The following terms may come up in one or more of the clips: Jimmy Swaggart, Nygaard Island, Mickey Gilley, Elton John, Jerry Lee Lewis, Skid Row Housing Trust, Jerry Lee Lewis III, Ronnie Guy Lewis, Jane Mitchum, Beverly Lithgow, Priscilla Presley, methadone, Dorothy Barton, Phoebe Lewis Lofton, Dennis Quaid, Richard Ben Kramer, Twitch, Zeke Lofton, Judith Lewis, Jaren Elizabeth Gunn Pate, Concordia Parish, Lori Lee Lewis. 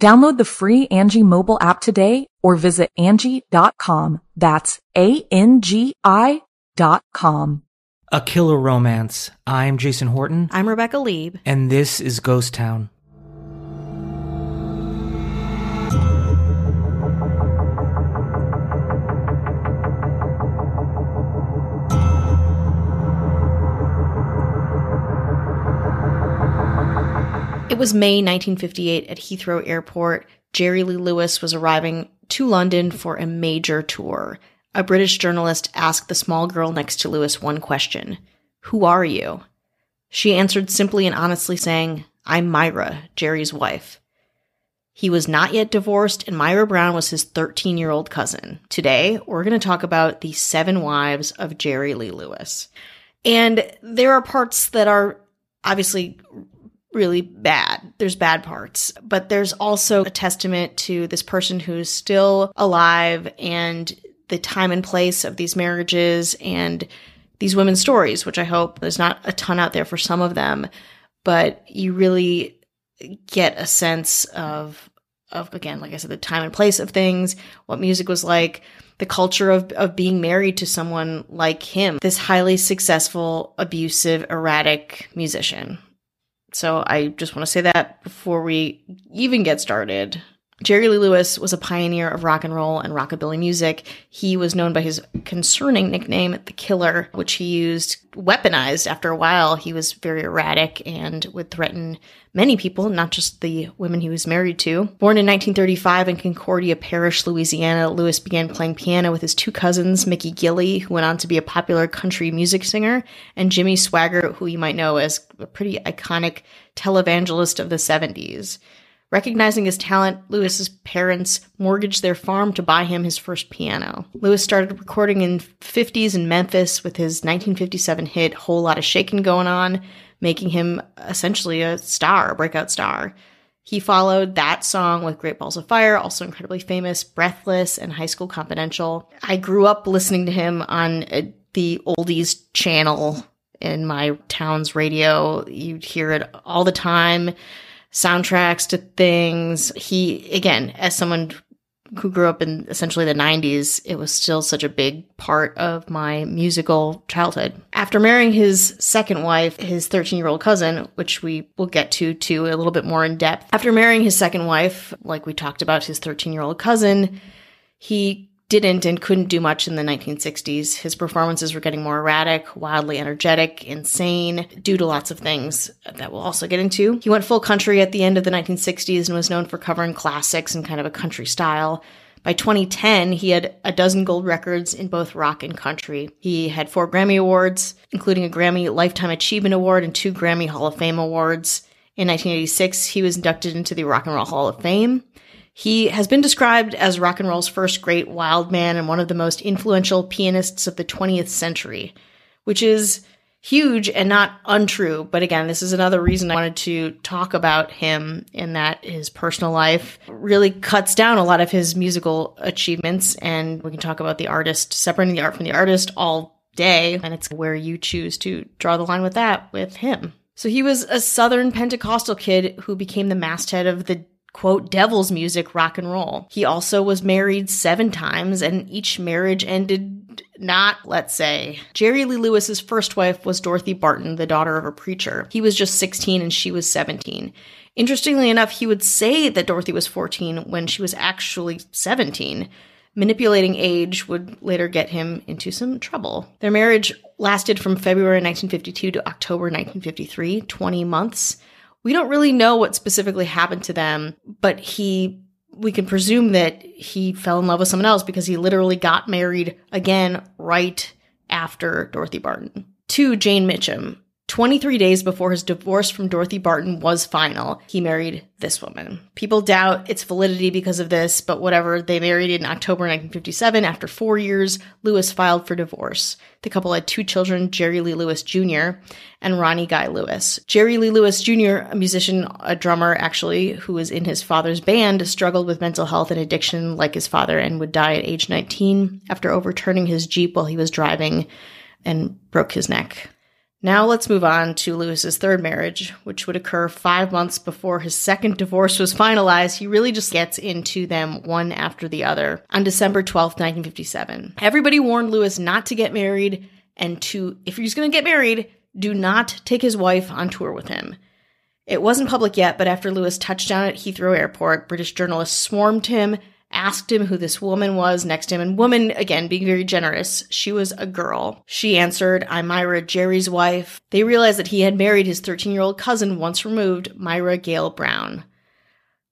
Download the free Angie mobile app today or visit Angie.com. That's ANGI.com. A Killer Romance. I'm Jason Horton. I'm Rebecca Lieb. And this is Ghost Town. It was May 1958 at Heathrow Airport. Jerry Lee Lewis was arriving to London for a major tour. A British journalist asked the small girl next to Lewis one question. Who are you? She answered simply and honestly saying, I'm Myra, Jerry's wife. He was not yet divorced, and Myra Brown was his 13-year-old cousin. Today, we're going to talk about the 7 wives of Jerry Lee Lewis. And there are parts that are obviously really bad. There's bad parts, but there's also a testament to this person who's still alive and the time and place of these marriages and these women's stories, which I hope there's not a ton out there for some of them, but you really get a sense of again, like I said, the time and place of things, what music was like, the culture of being married to someone like him, this highly successful, abusive, erratic musician. So I just want to say that before we even get started. Jerry Lee Lewis was a pioneer of rock and roll and rockabilly music. He was known by his concerning nickname, The Killer, which he used weaponized after a while. He was very erratic and would threaten many people, not just the women he was married to. Born in 1935 in Concordia Parish, Louisiana, Lewis began playing piano with his 2 cousins, Mickey Gilley, who went on to be a popular country music singer, and Jimmy Swaggart, who you might know as a pretty iconic televangelist of the 70s. Recognizing his talent, Lewis's parents mortgaged their farm to buy him his first piano. Lewis started recording in the 50s in Memphis with his 1957 hit Whole Lotta Shakin' Going On, making him essentially a star, a breakout star. He followed that song with Great Balls of Fire, also incredibly famous, Breathless, and High School Confidential. I grew up listening to him on the oldies channel in my town's radio. You'd hear it all the time. Soundtracks to things. He, again, as someone who grew up in essentially the 90s, it was still such a big part of my musical childhood. After marrying his second wife, his 13-year-old cousin, which we will get to a little bit more in depth. After marrying his second wife, like we talked about his 13-year-old cousin, he didn't and couldn't do much in the 1960s. His performances were getting more erratic, wildly energetic, insane, due to lots of things that we'll also get into. He went full country at the end of the 1960s and was known for covering classics in kind of a country style. By 2010, he had a dozen gold records in both rock and country. He had 4 Grammy Awards, including a Grammy Lifetime Achievement Award and 2 Grammy Hall of Fame Awards. In 1986, he was inducted into the Rock and Roll Hall of Fame. He has been described as rock and roll's first great wild man and one of the most influential pianists of the 20th century, which is huge and not untrue. But again, this is another reason I wanted to talk about him, in that his personal life really cuts down a lot of his musical achievements. And we can talk about the artist, separating the art from the artist all day. And it's where you choose to draw the line with that, with him. So he was a Southern Pentecostal kid who became the masthead of the quote, devil's music, rock and roll. He also was married 7 times, and each marriage ended not, let's say. Jerry Lee Lewis's first wife was Dorothy Barton, the daughter of a preacher. He was just 16 and she was 17. Interestingly enough, he would say that Dorothy was 14 when she was actually 17. Manipulating age would later get him into some trouble. Their marriage lasted from February 1952 to October 1953, 20 months. We don't really know what specifically happened to them, but we can presume that he fell in love with someone else because he literally got married again right after Dorothy Barton. To Jane Mitchum, 23 days before his divorce from Dorothy Barton was final, he married this woman. People doubt its validity because of this, but whatever, they married in October 1957. After 4 years, Lewis filed for divorce. The couple had two children, Jerry Lee Lewis Jr. and Ronnie Guy Lewis. Jerry Lee Lewis Jr., a musician, a drummer actually, who was in his father's band, struggled with mental health and addiction like his father and would die at age 19 after overturning his Jeep while he was driving and broke his neck. Now let's move on to Lewis's third marriage, which would occur 5 months before his second divorce was finalized. He really just gets into them one after the other. On December 12th, 1957, everybody warned Lewis not to get married and to, if he's going to get married, do not take his wife on tour with him. It wasn't public yet, but after Lewis touched down at Heathrow Airport, British journalists swarmed him, asked him who this woman was next to him. And woman, again, being very generous, she was a girl. She answered, "I'm Myra, Jerry's wife." They realized that he had married his 13-year-old cousin once removed, Myra Gail Brown.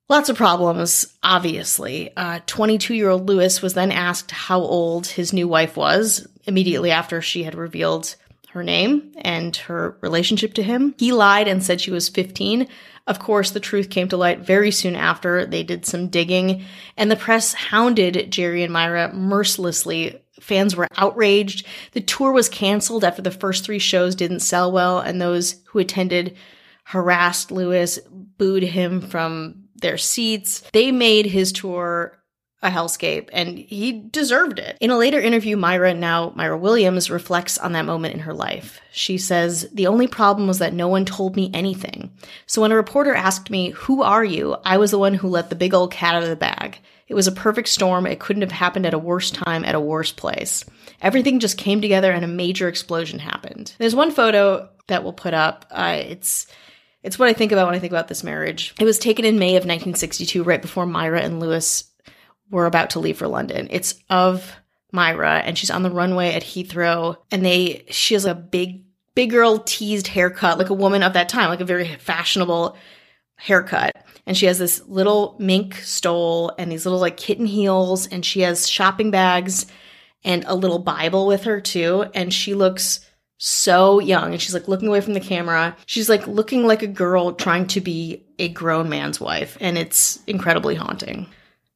Lots of problems, obviously. 22-year-old Lewis was then asked how old his new wife was immediately after she had revealed her name and her relationship to him. He lied and said she was 15. Of course, the truth came to light very soon after. They did some digging, and the press hounded Jerry and Myra mercilessly. Fans were outraged. The tour was canceled after the first three shows didn't sell well, and those who attended harassed Lewis, booed him from their seats. They made his tour a hellscape, and he deserved it. In a later interview, Myra, now Myra Williams, reflects on that moment in her life. She says, "The only problem was that no one told me anything. So when a reporter asked me, 'Who are you?' I was the one who let the big old cat out of the bag. It was a perfect storm. It couldn't have happened at a worse time, at a worse place. Everything just came together and a major explosion happened." There's one photo that we'll put up. It's what I think about when I think about this marriage. It was taken in May of 1962, right before Myra and Lewis were about to leave for London. It's of Myra, and she's on the runway at Heathrow, and she has a big girl teased haircut, like a woman of that time, like a very fashionable haircut. And she has this little mink stole and these little like kitten heels, and she has shopping bags and a little Bible with her too. And she looks so young, and she's like looking away from the camera. She's like looking like a girl trying to be a grown man's wife, and it's incredibly haunting.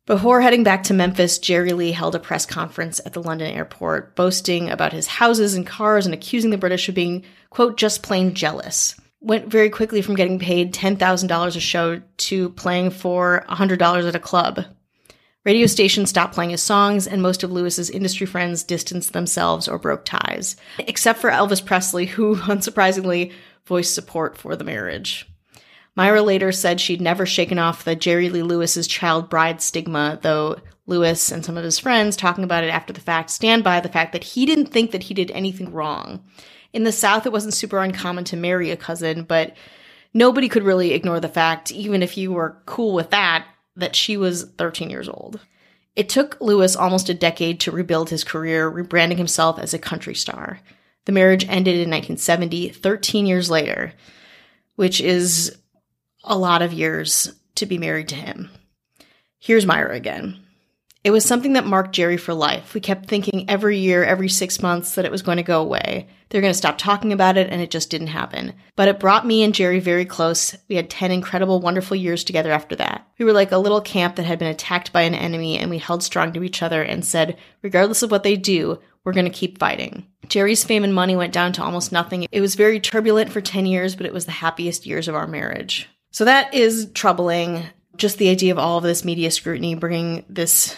Before heading back to Memphis, Jerry Lee held a press conference at the London airport, boasting about his houses and cars and accusing the British of being, quote, just plain jealous. Went very quickly from getting paid $10,000 a show to playing for $100 at a club. Radio stations stopped playing his songs, and most of Lewis's industry friends distanced themselves or broke ties, except for Elvis Presley, who, unsurprisingly, voiced support for the marriage. Myra later said she'd never shaken off the Jerry Lee Lewis's child bride stigma, though Lewis and some of his friends, talking about it after the fact, stand by the fact that he didn't think that he did anything wrong. In the South, it wasn't super uncommon to marry a cousin, but nobody could really ignore the fact, even if you were cool with that, that she was 13 years old. It took Lewis almost a decade to rebuild his career, rebranding himself as a country star. The marriage ended in 1970, 13 years later, which is a lot of years to be married to him. Here's Myra again. "It was something that marked Jerry for life. We kept thinking every year, every 6 months, that it was going to go away. They're going to stop talking about it, and it just didn't happen. But it brought me and Jerry very close. We had 10 incredible, wonderful years together after that. We were like a little camp that had been attacked by an enemy, and we held strong to each other and said, regardless of what they do, we're going to keep fighting." Jerry's fame and money went down to almost nothing. It was very turbulent for 10 years, but it was the happiest years of our marriage. So that is troubling, just the idea of all of this media scrutiny, bringing this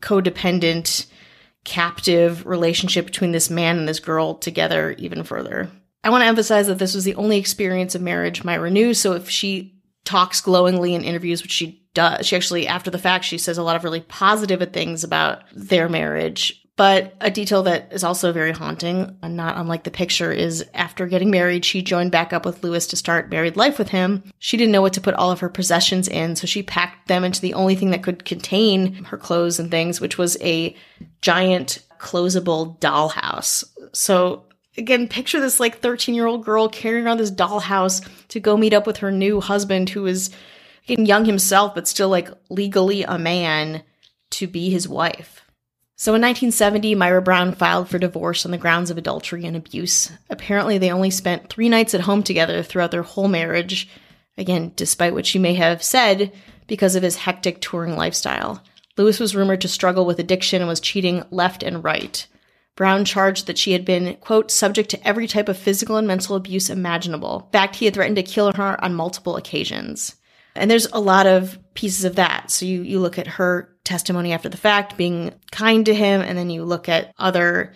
codependent, captive relationship between this man and this girl together even further. I want to emphasize that this was the only experience of marriage Myra knew, so if she talks glowingly in interviews, which she does, she actually, after the fact, she says a lot of really positive things about their marriage, But a detail that is also very haunting, and not unlike the picture, is after getting married, she joined back up with Lewis to start married life with him. She didn't know what to put all of her possessions in, so she packed them into the only thing that could contain her clothes and things, which was a giant closable dollhouse. So again, picture this like 13-year-old girl carrying around this dollhouse to go meet up with her new husband, who is again, young himself, but still like legally a man, to be his wife. So in 1970, Myra Brown filed for divorce on the grounds of adultery and abuse. Apparently, they only spent 3 nights at home together throughout their whole marriage, again, despite what she may have said, because of his hectic touring lifestyle. Lewis was rumored to struggle with addiction and was cheating left and right. Brown charged that she had been, quote, subject to every type of physical and mental abuse imaginable. In fact, he had threatened to kill her on multiple occasions. And there's a lot of pieces of that. So you look at her testimony after the fact, being kind to him, and then you look at other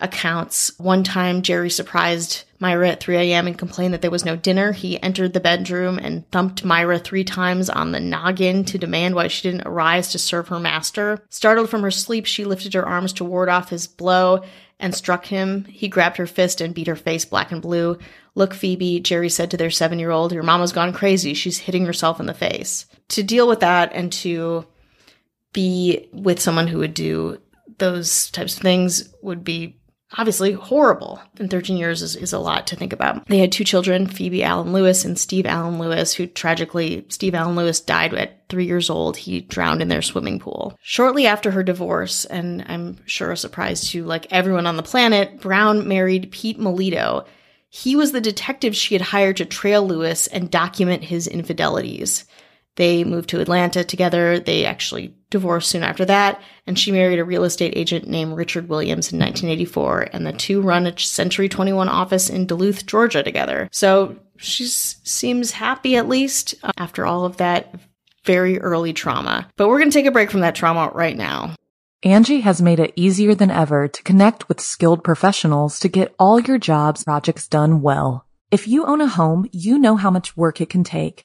accounts. One time, Jerry surprised Myra at 3 a.m. and complained that there was no dinner. He entered the bedroom and thumped Myra 3 times on the noggin to demand why she didn't arise to serve her master. Startled from her sleep, she lifted her arms to ward off his blow and struck him. He grabbed her fist and beat her face black and blue. Look, Phoebe, Jerry said to their 7-year-old, your mama's gone crazy. She's hitting herself in the face. To deal with that and to be with someone who would do those types of things would be obviously horrible. And 13 years is a lot to think about. They had 2 children, Phoebe Allen Lewis and Steve Allen Lewis, who tragically, Steve Allen Lewis died at 3 years old. He drowned in their swimming pool. Shortly after her divorce, and I'm sure a surprise to like everyone on the planet, Brown married Pete Melito. He was the detective she had hired to trail Lewis and document his infidelities. They moved to Atlanta together. They actually divorced soon after that, and she married a real estate agent named Richard Williams in 1984, and the two run a Century 21 office in Duluth, Georgia together. So she seems happy, at least, after all of that very early trauma. But we're going to take a break from that trauma right now. Angie has made it easier than ever to connect with skilled professionals to get all your jobs projects done well. If you own a home, you know how much work it can take.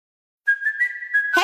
Hey,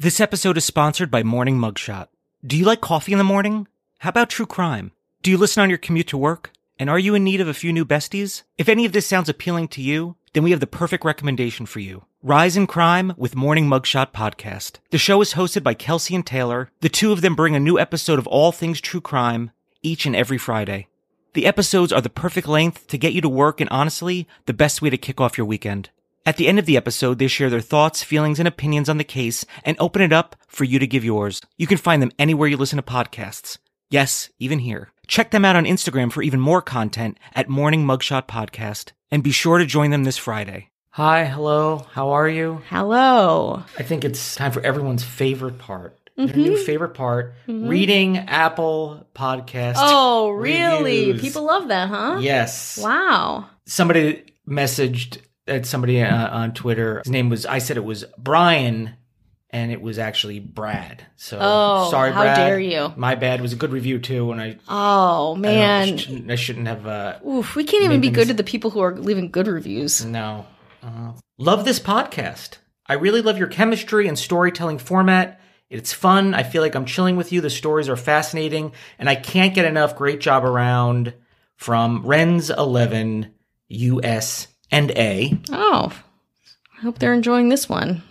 This episode is sponsored by Morning Mugshot. Do you like coffee in the morning? How about true crime? Do you listen on your commute to work? And are you in need of a few new besties? If any of this sounds appealing to you, then we have the perfect recommendation for you. Rise in Crime with Morning Mugshot Podcast. The show is hosted by Kelsey and Taylor. The two of them bring a new episode of all things true crime each and every Friday. The episodes are the perfect length to get you to work and, honestly, the best way to kick off your weekend. At the end of the episode, they share their thoughts, feelings, and opinions on the case and open it up for you to give yours. You can find them anywhere you listen to podcasts. Yes, even here. Check them out on Instagram for even more content at Morning Mugshot Podcast. And be sure to join them this Friday. Hi, hello, how are you? Hello. I think it's time for everyone's favorite part. Mm-hmm. Your new favorite part, reading Apple Podcast. Oh, really? Reviews. People love that, huh? Yes. Wow. Somebody messaged... That's somebody on Twitter. His name was, I said it was Brian, and it was actually Brad. So, sorry, Brad. How dare you? My bad. It was a good review, too. And oh, man. I shouldn't have. Oof, we can't even be good to the people who are leaving good reviews. No. Love this podcast. I really love your chemistry and storytelling format. It's fun. I feel like I'm chilling with you. The stories are fascinating, and I can't get enough. Great job around. From Renz 11, U.S. and A. Oh, I hope they're enjoying this one.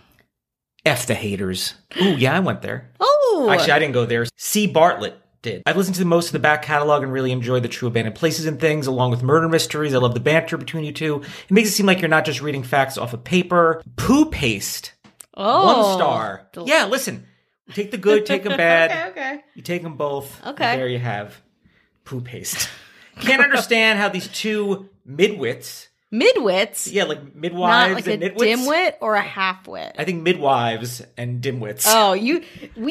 F the haters. Ooh, yeah, I went there. Oh. Actually, I didn't go there. C. Bartlett did. I've listened to most of the back catalog and really enjoyed the True Abandoned Places and Things, along with murder mysteries. I love the banter between you two. It makes it seem like you're not just reading facts off of paper. Poo Paste. Oh. 1 star. Yeah, listen. Take the good, take the bad. Okay. You take them both. Okay. There you have Poo Paste. Can't understand how these two midwits. Midwits? Yeah, like midwives like and nitwits. Dimwit or a halfwit? I think midwives and dimwits. Oh, we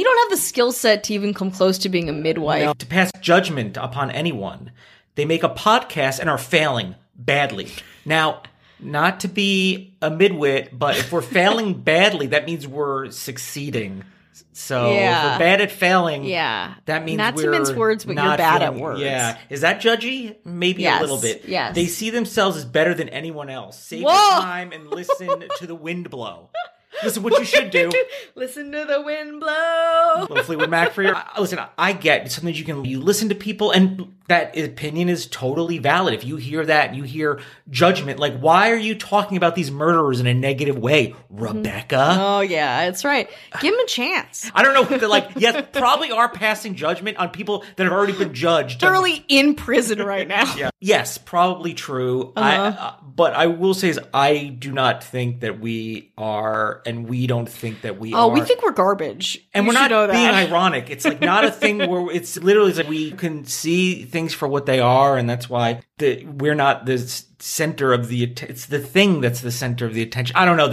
don't have the skill set to even come close to being a midwife. No, to pass judgment upon anyone. They make a podcast and are failing badly. Now, not to be a midwit, but if we're failing badly, that means we're succeeding. So yeah. If we're bad at failing, yeah. That means not to mince words, but you're bad at words. Yeah, is that judgy? Maybe yes, a little bit. Yes. They see themselves as better than anyone else. Save your time and listen to the wind blow. This is what you should do. Listen to the wind blow. Well, Fleetwood Mac for your. Listen, I get sometimes you listen to people, and that opinion is totally valid. If you hear that, you hear judgment. Like, why are you talking about these murderers in a negative way, Rebecca? Oh yeah, that's right. Give them a chance. I don't know if they're like. Yes, probably are passing judgment on people that have already been judged. They're really in prison right now. Yeah. Yes, probably true. Uh-huh. But I will say is I do not think that we are. And we don't think that we are. Oh, we think we're garbage. And you we're not know that. Being ironic. It's like not a thing where it's literally like we can see things for what they are. And that's why we're not the center of the attention. It's the thing that's the center of the attention. I don't know.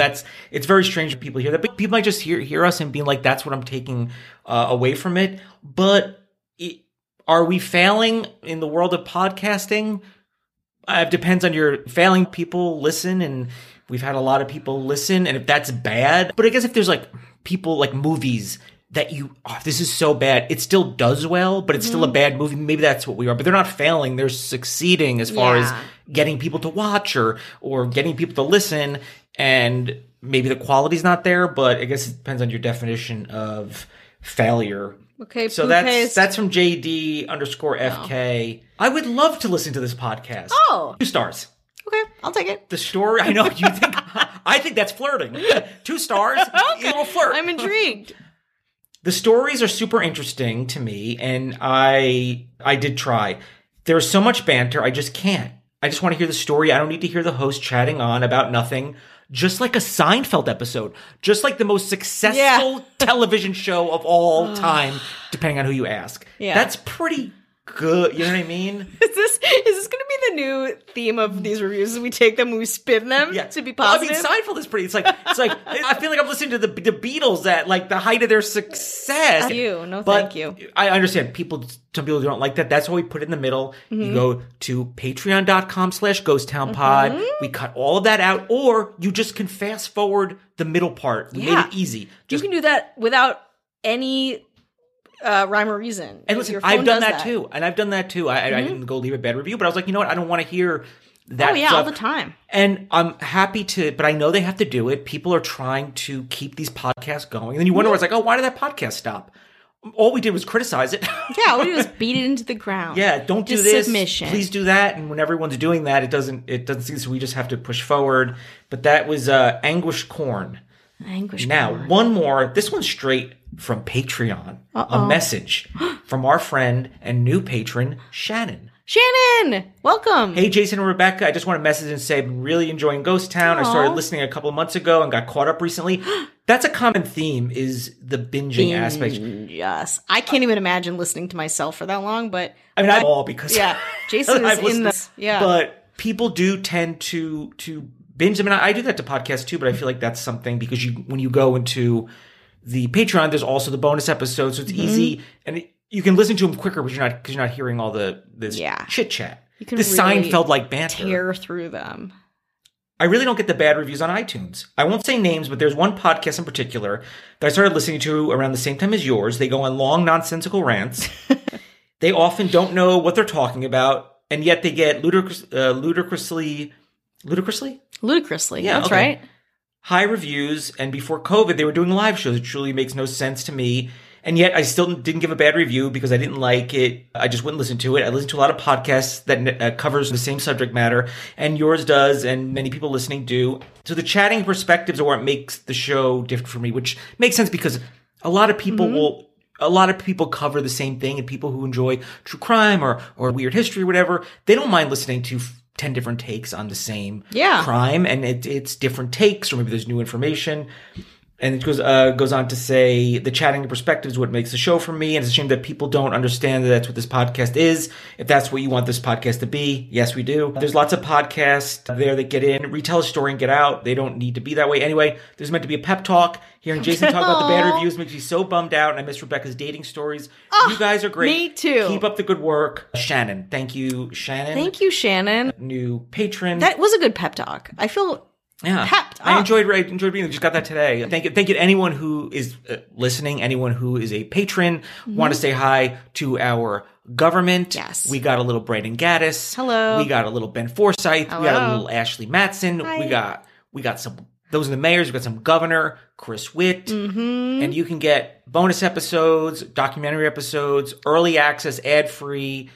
It's very strange when people hear that. But people might just hear us and be like, that's what I'm taking away from it. But are we failing in the world of podcasting? It depends on your failing people listen and... We've had a lot of people listen, and if that's bad, but I guess if there's like people like movies that this is so bad, it still does well, but it's still a bad movie. Maybe that's what we are, but they're not failing. They're succeeding as far as getting people to watch or getting people to listen. And maybe the quality's not there, but I guess it depends on your definition of failure. Okay, so that's from JD_FK. I would love to listen to this podcast. Oh, 2 stars. Okay, I'll take it. The story, I know you think, I think that's flirting. 2 stars, okay. A little flirt. I'm intrigued. The stories are super interesting to me, and I did try. There's so much banter, I just can't. I just want to hear the story. I don't need to hear the host chatting on about nothing. Just like a Seinfeld episode. Just like the most successful television show of all time, depending on who you ask. Yeah. That's pretty good. You know what I mean? Is this going to be the new theme of these reviews? We take them and we spin them to be positive? Well, I mean, Seinfeld is pretty. It's like I feel like I'm listening to the Beatles at like the height of their success. Thank you. I understand people. Some people don't like that. That's why we put it in the middle. Mm-hmm. You go to patreon.com/ghosttownpod. Mm-hmm. We cut all of that out, or you just can fast forward the middle part. We made it easy. You can do that without any... rhyme or reason. And listen, I've done that too. I didn't go leave a bad review, but I was like, you know what? I don't want to hear that stuff all the time. And I'm happy to, but I know they have to do it. People are trying to keep these podcasts going. And then you wonder, it's like, oh, why did that podcast stop? All we did was criticize it. All we did was beat it into the ground. Yeah, don't do this. Submission. Please do that. And when everyone's doing that, it doesn't seem so. We just have to push forward. But that was Anguish Corn. Now, one more. This one's straight from Patreon. A message from our friend and new patron, Shannon. Shannon, welcome. Hey, Jason and Rebecca. I just want to message and say I've been really enjoying Ghost Town. Aww. I started listening a couple of months ago and got caught up recently. That's a common theme is the binging aspect. Yes. I can't even imagine listening to myself for that long, but... I mean, I'm all because... Yeah, Jason is in this. Yeah. But people do tend to binge them. And I do that to podcasts too, but I feel like that's something because when you go into the Patreon, there's also the bonus episodes, so it's easy. And you can listen to them quicker because you're not hearing all this chit-chat. You can this really Seinfeld-like banter. Tear through them. I really don't get the bad reviews on iTunes. I won't say names, but there's one podcast in particular that I started listening to around the same time as yours. They go on long, nonsensical rants. They often don't know what they're talking about, and yet they get ludicrously... Ludicrously? Ludicrously, yeah, that's right. high reviews, and before COVID, they were doing live shows. It truly makes no sense to me. And yet I still didn't give a bad review because I didn't like it. I just wouldn't listen to it. I listened to a lot of podcasts that covers the same subject matter, and yours does, and many people listening do. So the chatting perspectives are what makes the show different for me, which makes sense because a lot of people will... A lot of people cover the same thing, and people who enjoy true crime or weird history or whatever, they don't mind listening to 10 different takes on the same crime, and it's different takes, or maybe there's new information. And it goes on to say, the chatting perspective is what makes the show for me, and it's a shame that people don't understand that that's what this podcast is, if that's what you want this podcast to be. Yes, we do. There's lots of podcasts there that get in, retell a story and get out. They don't need to be that way. Anyway, there's meant to be a pep talk. Hearing Jason talk about the bad reviews makes me so bummed out, and I miss Rebecca's dating stories. Oh, you guys are great. Me too. Keep up the good work. Shannon. Thank you, Shannon. Thank you, Shannon. New patron. That was a good pep talk. I feel... Yeah, I enjoyed reading. Just got that today. Thank you to anyone who is listening, anyone who is a patron. Want to say hi to our government. Yes. We got a little Brandon Gaddis. Hello. We got a little Ben Forsyth. Hello. We got a little Ashley Matson. Hi. We got some, those are the mayors. We got some governor, Chris Witt. Mm-hmm. And you can get bonus episodes, documentary episodes, early access, ad-free,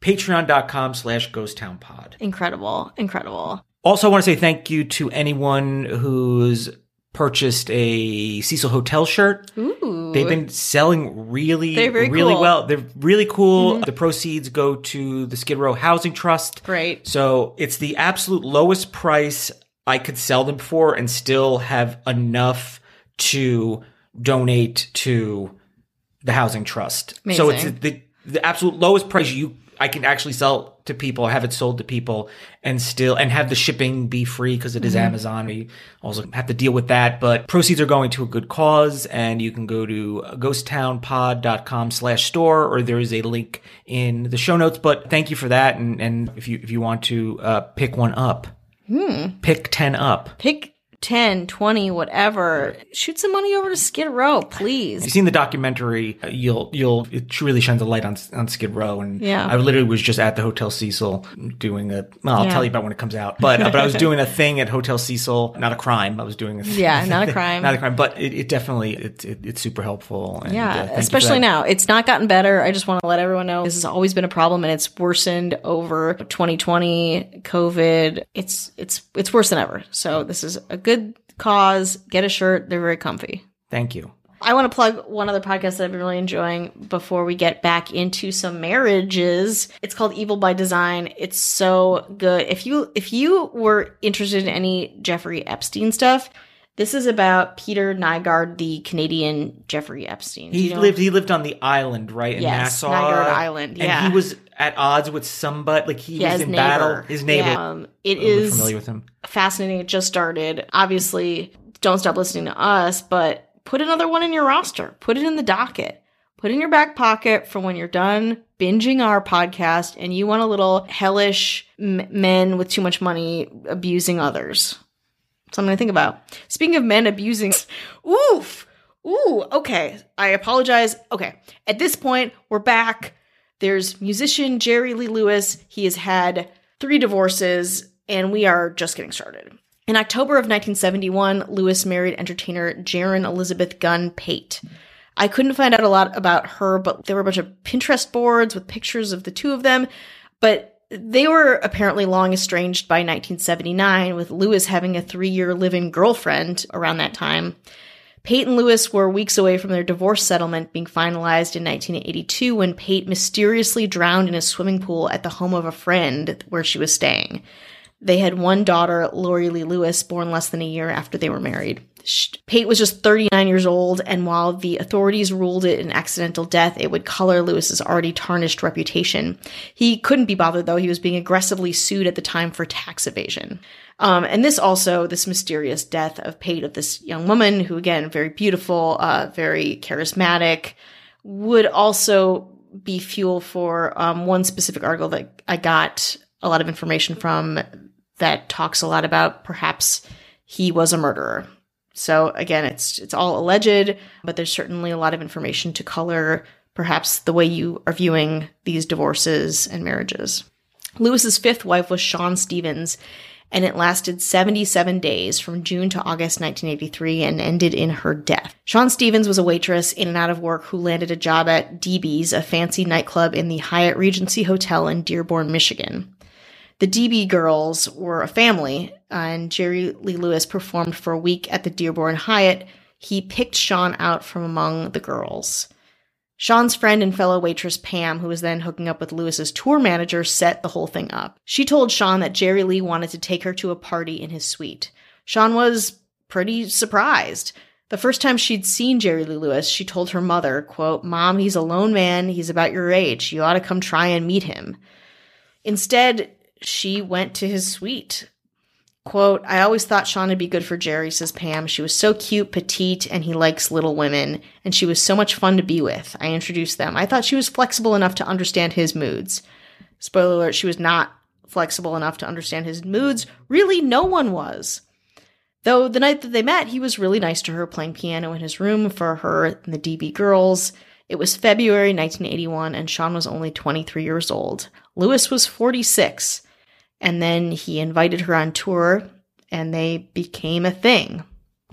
patreon.com/ghosttownpod. Incredible. Incredible. Also, I want to say thank you to anyone who's purchased a Cecil Hotel shirt. Ooh. They've been selling really well. They're really cool. Mm-hmm. The proceeds go to the Skid Row Housing Trust. Great. So it's the absolute lowest price I could sell them for and still have enough to donate to the Housing Trust. Amazing. So it's the absolute lowest price I can actually sell to people, have it sold to people, and have the shipping be free because it is Amazon. We also have to deal with that, but proceeds are going to a good cause, and you can go to ghosttownpod.com/store, or there is a link in the show notes. But thank you for that, and if you want to pick one up, pick 10 up. Pick 10, 20, whatever. Shoot some money over to Skid Row, please. If you've seen the documentary, it really shines a light on Skid Row. And yeah. I literally was just at the Hotel Cecil doing I'll tell you about when it comes out. But I was doing a thing at Hotel Cecil. Not a crime. I was doing a thing. Yeah, not a crime. Not a crime. But it's definitely super helpful. And, especially now. It's not gotten better. I just want to let everyone know this has always been a problem, and it's worsened over 2020, COVID. It's worse than ever. So this is a good cause. Get a shirt. They're very comfy. Thank you. I want to plug one other podcast that I've been really enjoying before we get back into some marriages. It's called Evil by Design. It's so good. If you were interested in any Jeffrey Epstein stuff, this is about Peter Nygaard, the Canadian Jeffrey Epstein. He lived on the island, right? In Nassau. Nygaard Island. Yeah. And he was at odds with somebody, like he was in battle. His neighbor. Yeah. It is familiar with him. Fascinating. It just started. Obviously, don't stop listening to us, but put another one in your roster. Put it in the docket. Put it in your back pocket for when you're done binging our podcast and you want a little hellish men with too much money abusing others. Something to think about. Speaking of men abusing, oof, ooh, okay. I apologize. Okay. At this point, we're back. There's musician Jerry Lee Lewis. He has had 3 divorces, and we are just getting started. In October of 1971, Lewis married entertainer Jaren Elizabeth Gunn Pate. I couldn't find out a lot about her, but there were a bunch of Pinterest boards with pictures of the two of them. But they were apparently long estranged by 1979, with Lewis having a 3-year live-in girlfriend around that time. Pate and Lewis were weeks away from their divorce settlement being finalized in 1982 when Pate mysteriously drowned in a swimming pool at the home of a friend where she was staying. They had one daughter, Lori Lee Lewis, born less than a year after they were married. Pate was just 39 years old, and while the authorities ruled it an accidental death, it would color Lewis's already tarnished reputation. He couldn't be bothered, though. He was being aggressively sued at the time for tax evasion. And this mysterious death of Pate, of this young woman who, again, very beautiful, very charismatic, would also be fuel for one specific article that I got a lot of information from that talks a lot about perhaps he was a murderer. So again, it's all alleged, but there's certainly a lot of information to color perhaps the way you are viewing these divorces and marriages. Lewis's 5th wife was Shawn Stevens, and it lasted 77 days from June to August 1983 and ended in her death. Shawn Stevens was a waitress in and out of work who landed a job at DB's, a fancy nightclub in the Hyatt Regency Hotel in Dearborn, Michigan. The DB girls were a family, and Jerry Lee Lewis performed for a week at the Dearborn Hyatt. He picked Shawn out from among the girls. Shawn's friend and fellow waitress Pam, who was then hooking up with Lewis's tour manager, set the whole thing up. She told Shawn that Jerry Lee wanted to take her to a party in his suite. Shawn was pretty surprised. The first time she'd seen Jerry Lee Lewis, she told her mother, quote, "Mom, he's a lone man. He's about your age. You ought to come try and meet him." Instead, she went to his suite. Quote, "I always thought Shawn would be good for Jerry," says Pam. "She was so cute, petite, and he likes little women, and she was so much fun to be with. I introduced them. I thought she was flexible enough to understand his moods." Spoiler alert, she was not flexible enough to understand his moods. Really, no one was. Though the night that they met, he was really nice to her, playing piano in his room for her and the DB girls. It was February 1981, and Shawn was only 23 years old. Lewis was 46. And then he invited her on tour, and they became a thing.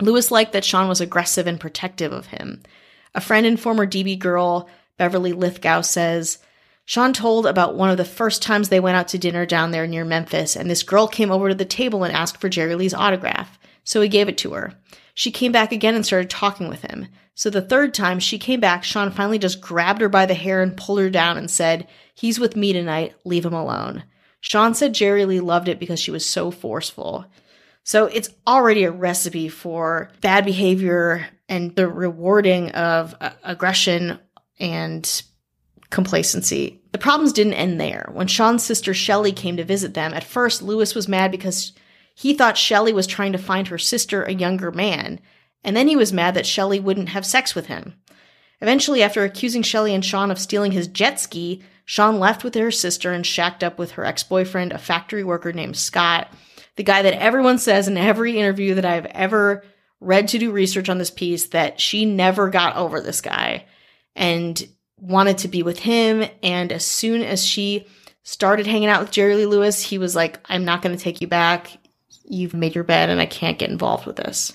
Lewis liked that Shawn was aggressive and protective of him. A friend and former DB girl, Beverly Lithgow, says, "Shawn told about one of the first times they went out to dinner down there near Memphis, and this girl came over to the table and asked for Jerry Lee's autograph. So he gave it to her. She came back again and started talking with him. So the third time she came back, Shawn finally just grabbed her by the hair and pulled her down and said, 'He's with me tonight. Leave him alone.' Shawn said Jerry Lee loved it because she was so forceful." So it's already a recipe for bad behavior and the rewarding of aggression and complacency. The problems didn't end there. When Shawn's sister Shelley came to visit them, at first Lewis was mad because he thought Shelley was trying to find her sister a younger man, and then he was mad that Shelley wouldn't have sex with him. Eventually, after accusing Shelley and Shawn of stealing his jet ski, Shawn left with her sister and shacked up with her ex-boyfriend, a factory worker named Scott, the guy that everyone says in every interview that I've ever read to do research on this piece that she never got over this guy and wanted to be with him. And as soon as she started hanging out with Jerry Lee Lewis, he was like, "I'm not going to take you back. You've made your bed and I can't get involved with this."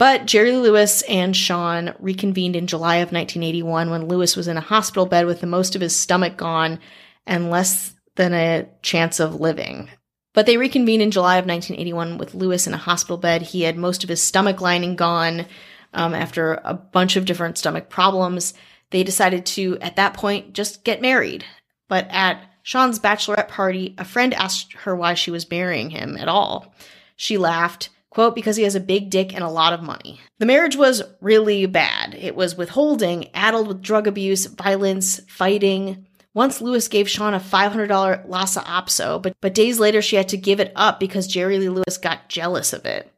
But Jerry Lewis and Shawn reconvened in July of 1981 when Lewis was in a hospital bed with most of his stomach gone and less than a chance of living. But they reconvened in July of 1981 with Lewis in a hospital bed. He had most of his stomach lining gone after a bunch of different stomach problems. They decided to, at that point, just get married. But at Shawn's bachelorette party, a friend asked her why she was marrying him at all. She laughed. Quote, "Because he has a big dick and a lot of money." The marriage was really bad. It was withholding, addled with drug abuse, violence, fighting. Once Lewis gave Shawn a $500 Lhasa Apso, but days later she had to give it up because Jerry Lee Lewis got jealous of it.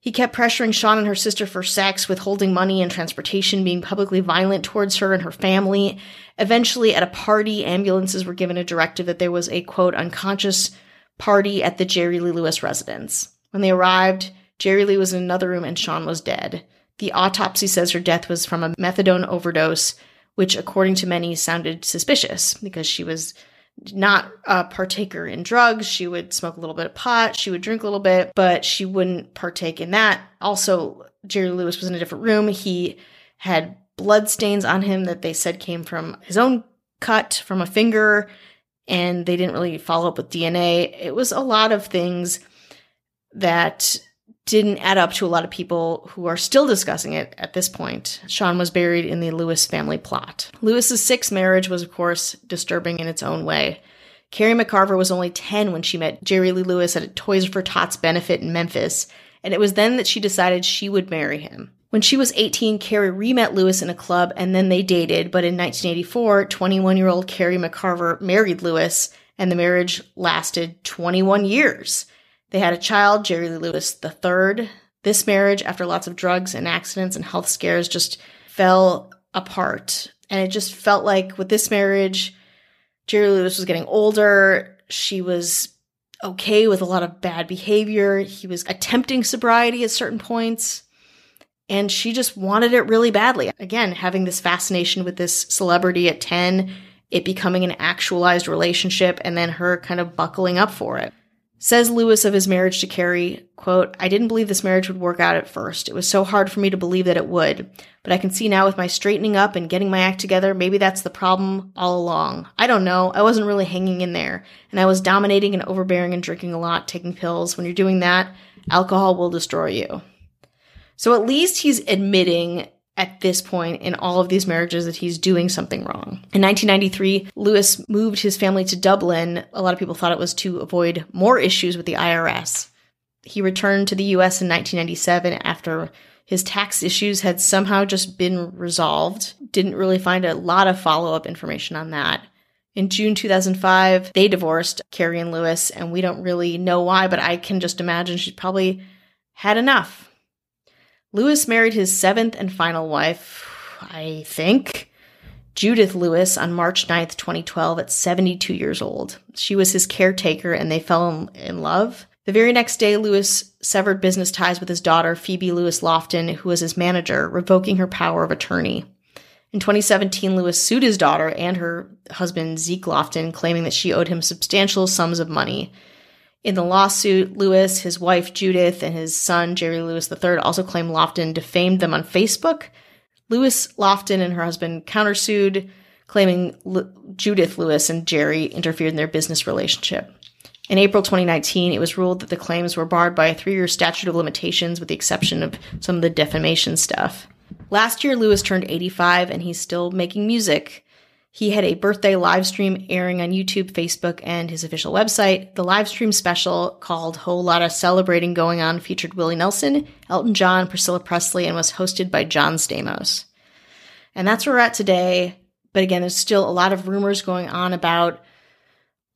He kept pressuring Shawn and her sister for sex, withholding money and transportation, being publicly violent towards her and her family. Eventually, at a party, ambulances were given a directive that there was a, quote, "unconscious party" at the Jerry Lee Lewis residence. When they arrived, Jerry Lee was in another room and Shawn was dead. The autopsy says her death was from a methadone overdose, which according to many sounded suspicious because she was not a partaker in drugs. She would smoke a little bit of pot, she would drink a little bit, but she wouldn't partake in that. Also, Jerry Lewis was in a different room. He had blood stains on him that they said came from his own cut from a finger, and they didn't really follow up with DNA. It was a lot of things that didn't add up to a lot of people who are still discussing it at this point. Shawn was buried in the Lewis family plot. Lewis's sixth marriage was, of course, disturbing in its own way. Carrie McCarver was only 10 when she met Jerry Lee Lewis at a Toys for Tots benefit in Memphis, and it was then that she decided she would marry him. When she was 18, Carrie re-met Lewis in a club, and then they dated, but in 1984, 21-year-old Carrie McCarver married Lewis, and the marriage lasted 21 years. They had a child, Jerry Lee Lewis III. This marriage, after lots of drugs and accidents and health scares, just fell apart. And it just felt like with this marriage, Jerry Lee Lewis was getting older. She was okay with a lot of bad behavior. He was attempting sobriety at certain points. And she just wanted it really badly. Again, having this fascination with this celebrity at 10, it becoming an actualized relationship, and then her kind of buckling up for it. Says Lewis of his marriage to Carrie, quote, "I didn't believe this marriage would work out at first. It was so hard for me to believe that it would. But I can see now with my straightening up and getting my act together, maybe that's the problem all along. I don't know. I wasn't really hanging in there. And I was dominating and overbearing and drinking a lot, taking pills. When you're doing that, alcohol will destroy you." So at least he's admitting at this point in all of these marriages that he's doing something wrong. In 1993, Lewis moved his family to Dublin. A lot of people thought it was to avoid more issues with the IRS. He returned to the U.S. in 1997 after his tax issues had somehow just been resolved. Didn't really find a lot of follow-up information on that. In June 2005, they divorced, Carrie and Lewis, and we don't really know why, but I can just imagine she's probably had enough. Lewis married his seventh and final wife, I think, Judith Lewis, on March 9th, 2012, at 72 years old. She was his caretaker, and they fell in love. The very next day, Lewis severed business ties with his daughter, Phoebe Lewis Lofton, who was his manager, revoking her power of attorney. In 2017, Lewis sued his daughter and her husband, Zeke Lofton, claiming that she owed him substantial sums of money. In the lawsuit, Lewis, his wife Judith, and his son Jerry Lewis III also claimed Lofton defamed them on Facebook. Lewis Lofton and her husband countersued, claiming Judith Lewis and Jerry interfered in their business relationship. In April 2019, it was ruled that the claims were barred by a 3-year statute of limitations with the exception of some of the defamation stuff. Last year, Lewis turned 85 and he's still making music. He had a birthday live stream airing on YouTube, Facebook, and his official website. The live stream special, called Whole Lotta Celebrating Going On, featured Willie Nelson, Elton John, Priscilla Presley, and was hosted by John Stamos. And that's where we're at today. But again, there's still a lot of rumors going on about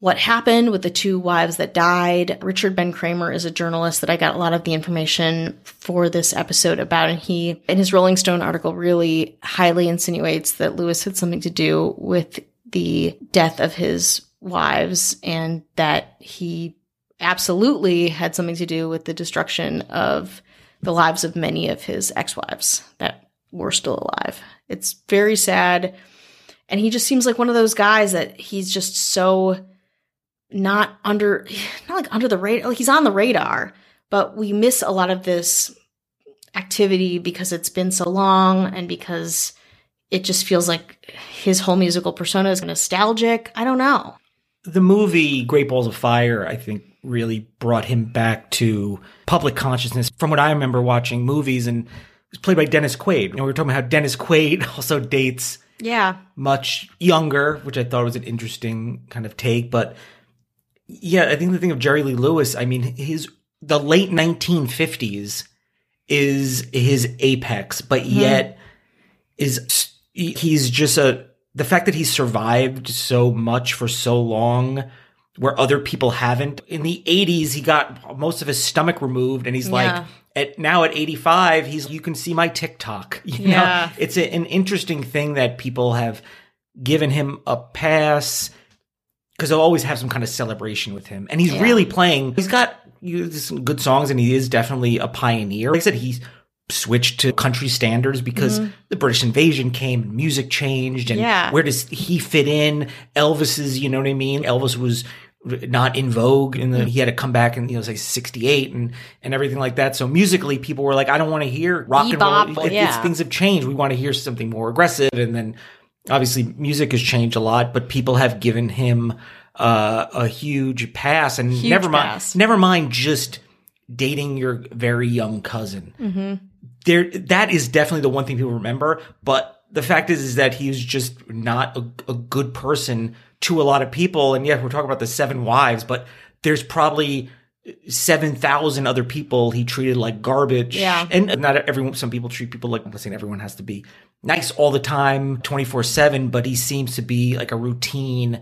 what happened with the two wives that died. Richard Ben Kramer is a journalist that I got a lot of the information for this episode about, and he, in his Rolling Stone article, really highly insinuates that Lewis had something to do with the death of his wives and that he absolutely had something to do with the destruction of the lives of many of his ex-wives that were still alive. It's very sad, and he just seems like one of those guys that he's just so... not under the radar. Like, he's on the radar, but we miss a lot of this activity because it's been so long and because it just feels like his whole musical persona is nostalgic. I don't know. The movie Great Balls of Fire, I think, really brought him back to public consciousness. From what I remember watching movies, and it was played by Dennis Quaid. You know, we were talking about how Dennis Quaid also dates much younger, which I thought was an interesting kind of take, but... yeah, I think the thing of Jerry Lee Lewis, I mean, the late 1950s is his apex, but yet he's just the fact that he's survived so much for so long where other people haven't. In the 80s, he got most of his stomach removed, and he's like, now at 85, you can see my TikTok. You know? It's an interesting thing that people have given him a pass, because they'll always have some kind of celebration with him. And he's really playing. He's got some good songs, and he is definitely a pioneer. Like I said, he switched to country standards because the British invasion came and music changed. And where does he fit in? Elvis's, you know what I mean? Elvis was not in vogue. And he had to come back in, say, 68 and everything like that. So musically, people were like, I don't want to hear rock and roll. Things have changed. We want to hear something more aggressive. And then... obviously, music has changed a lot, but people have given him a huge pass. And never mind just dating your very young cousin. Mm-hmm. That is definitely the one thing people remember. But the fact is that he's just not a good person to a lot of people. And we're talking about the 7 wives, but there's probably 7,000 other people he treated like garbage. Yeah. And some people treat people like, I'm not saying everyone has to be nice all the time, 24/7, but he seems to be like a routine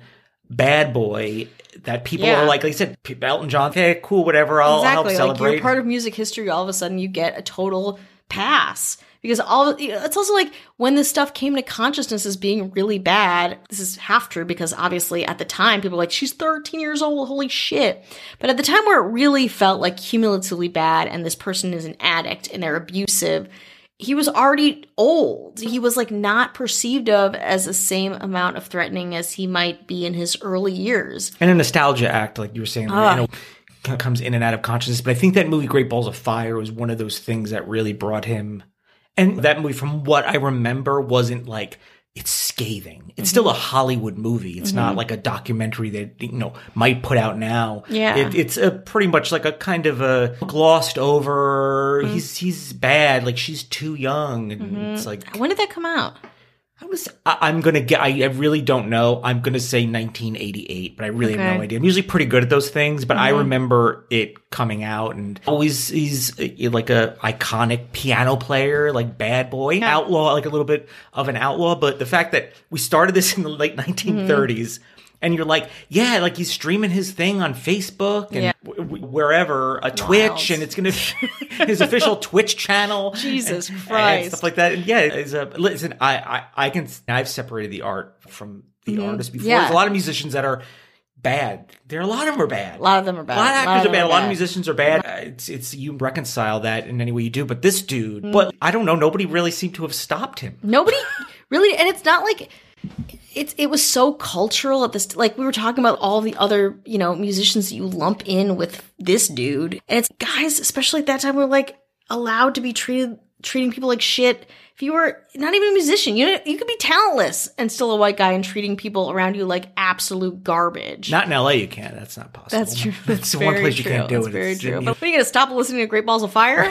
bad boy that people are like I said, Elton John, hey, cool, whatever, I'll help celebrate. You're part of music history, all of a sudden you get a total pass. Because it's also like when this stuff came to consciousness as being really bad, this is half true because obviously at the time people were like, she's 13 years old, holy shit. But at the time where it really felt like cumulatively bad and this person is an addict and they're abusive, he was already old. He was like not perceived of as the same amount of threatening as he might be in his early years. And a nostalgia act, like you were saying, comes in and out of consciousness. But I think that movie Great Balls of Fire was one of those things that really brought him. And that movie, from what I remember, wasn't like, it's scathing. It's still a Hollywood movie. It's not like a documentary that, you know, might put out now. Yeah. It's a pretty much like a kind of a glossed over, he's bad, like she's too young. And it's like, when did that come out? I really don't know. I'm going to say 1988, but I really have no idea. I'm usually pretty good at those things, but I remember it coming out, and always he's like a iconic piano player, like bad boy, outlaw, like a little bit of an outlaw. But the fact that we started this in the late 1930s, and you're like, yeah, like he's streaming his thing on Facebook and wherever, Twitch, and it's going to his official Twitch channel. Jesus Christ. And stuff like that. And yeah, listen, I've separated the art from the artist before. Yeah. There's a lot of musicians that are bad. A lot of them are bad. A lot of them are bad. A lot of actors are bad. A lot of musicians are bad. It's you reconcile that in any way you do. But this dude, but I don't know, nobody really seemed to have stopped him. Nobody really. And it's not like... It was so cultural at this, like we were talking about all the other, you know, musicians that you lump in with this dude. And it's guys, especially at that time, were like allowed to be treating people like shit. If you were not even a musician, you could be talentless and still a white guy and treating people around you like absolute garbage. Not in LA, you can't. That's not possible. That's true. That's the one place you can't do it. That's very true. But are you going to stop listening to Great Balls of Fire?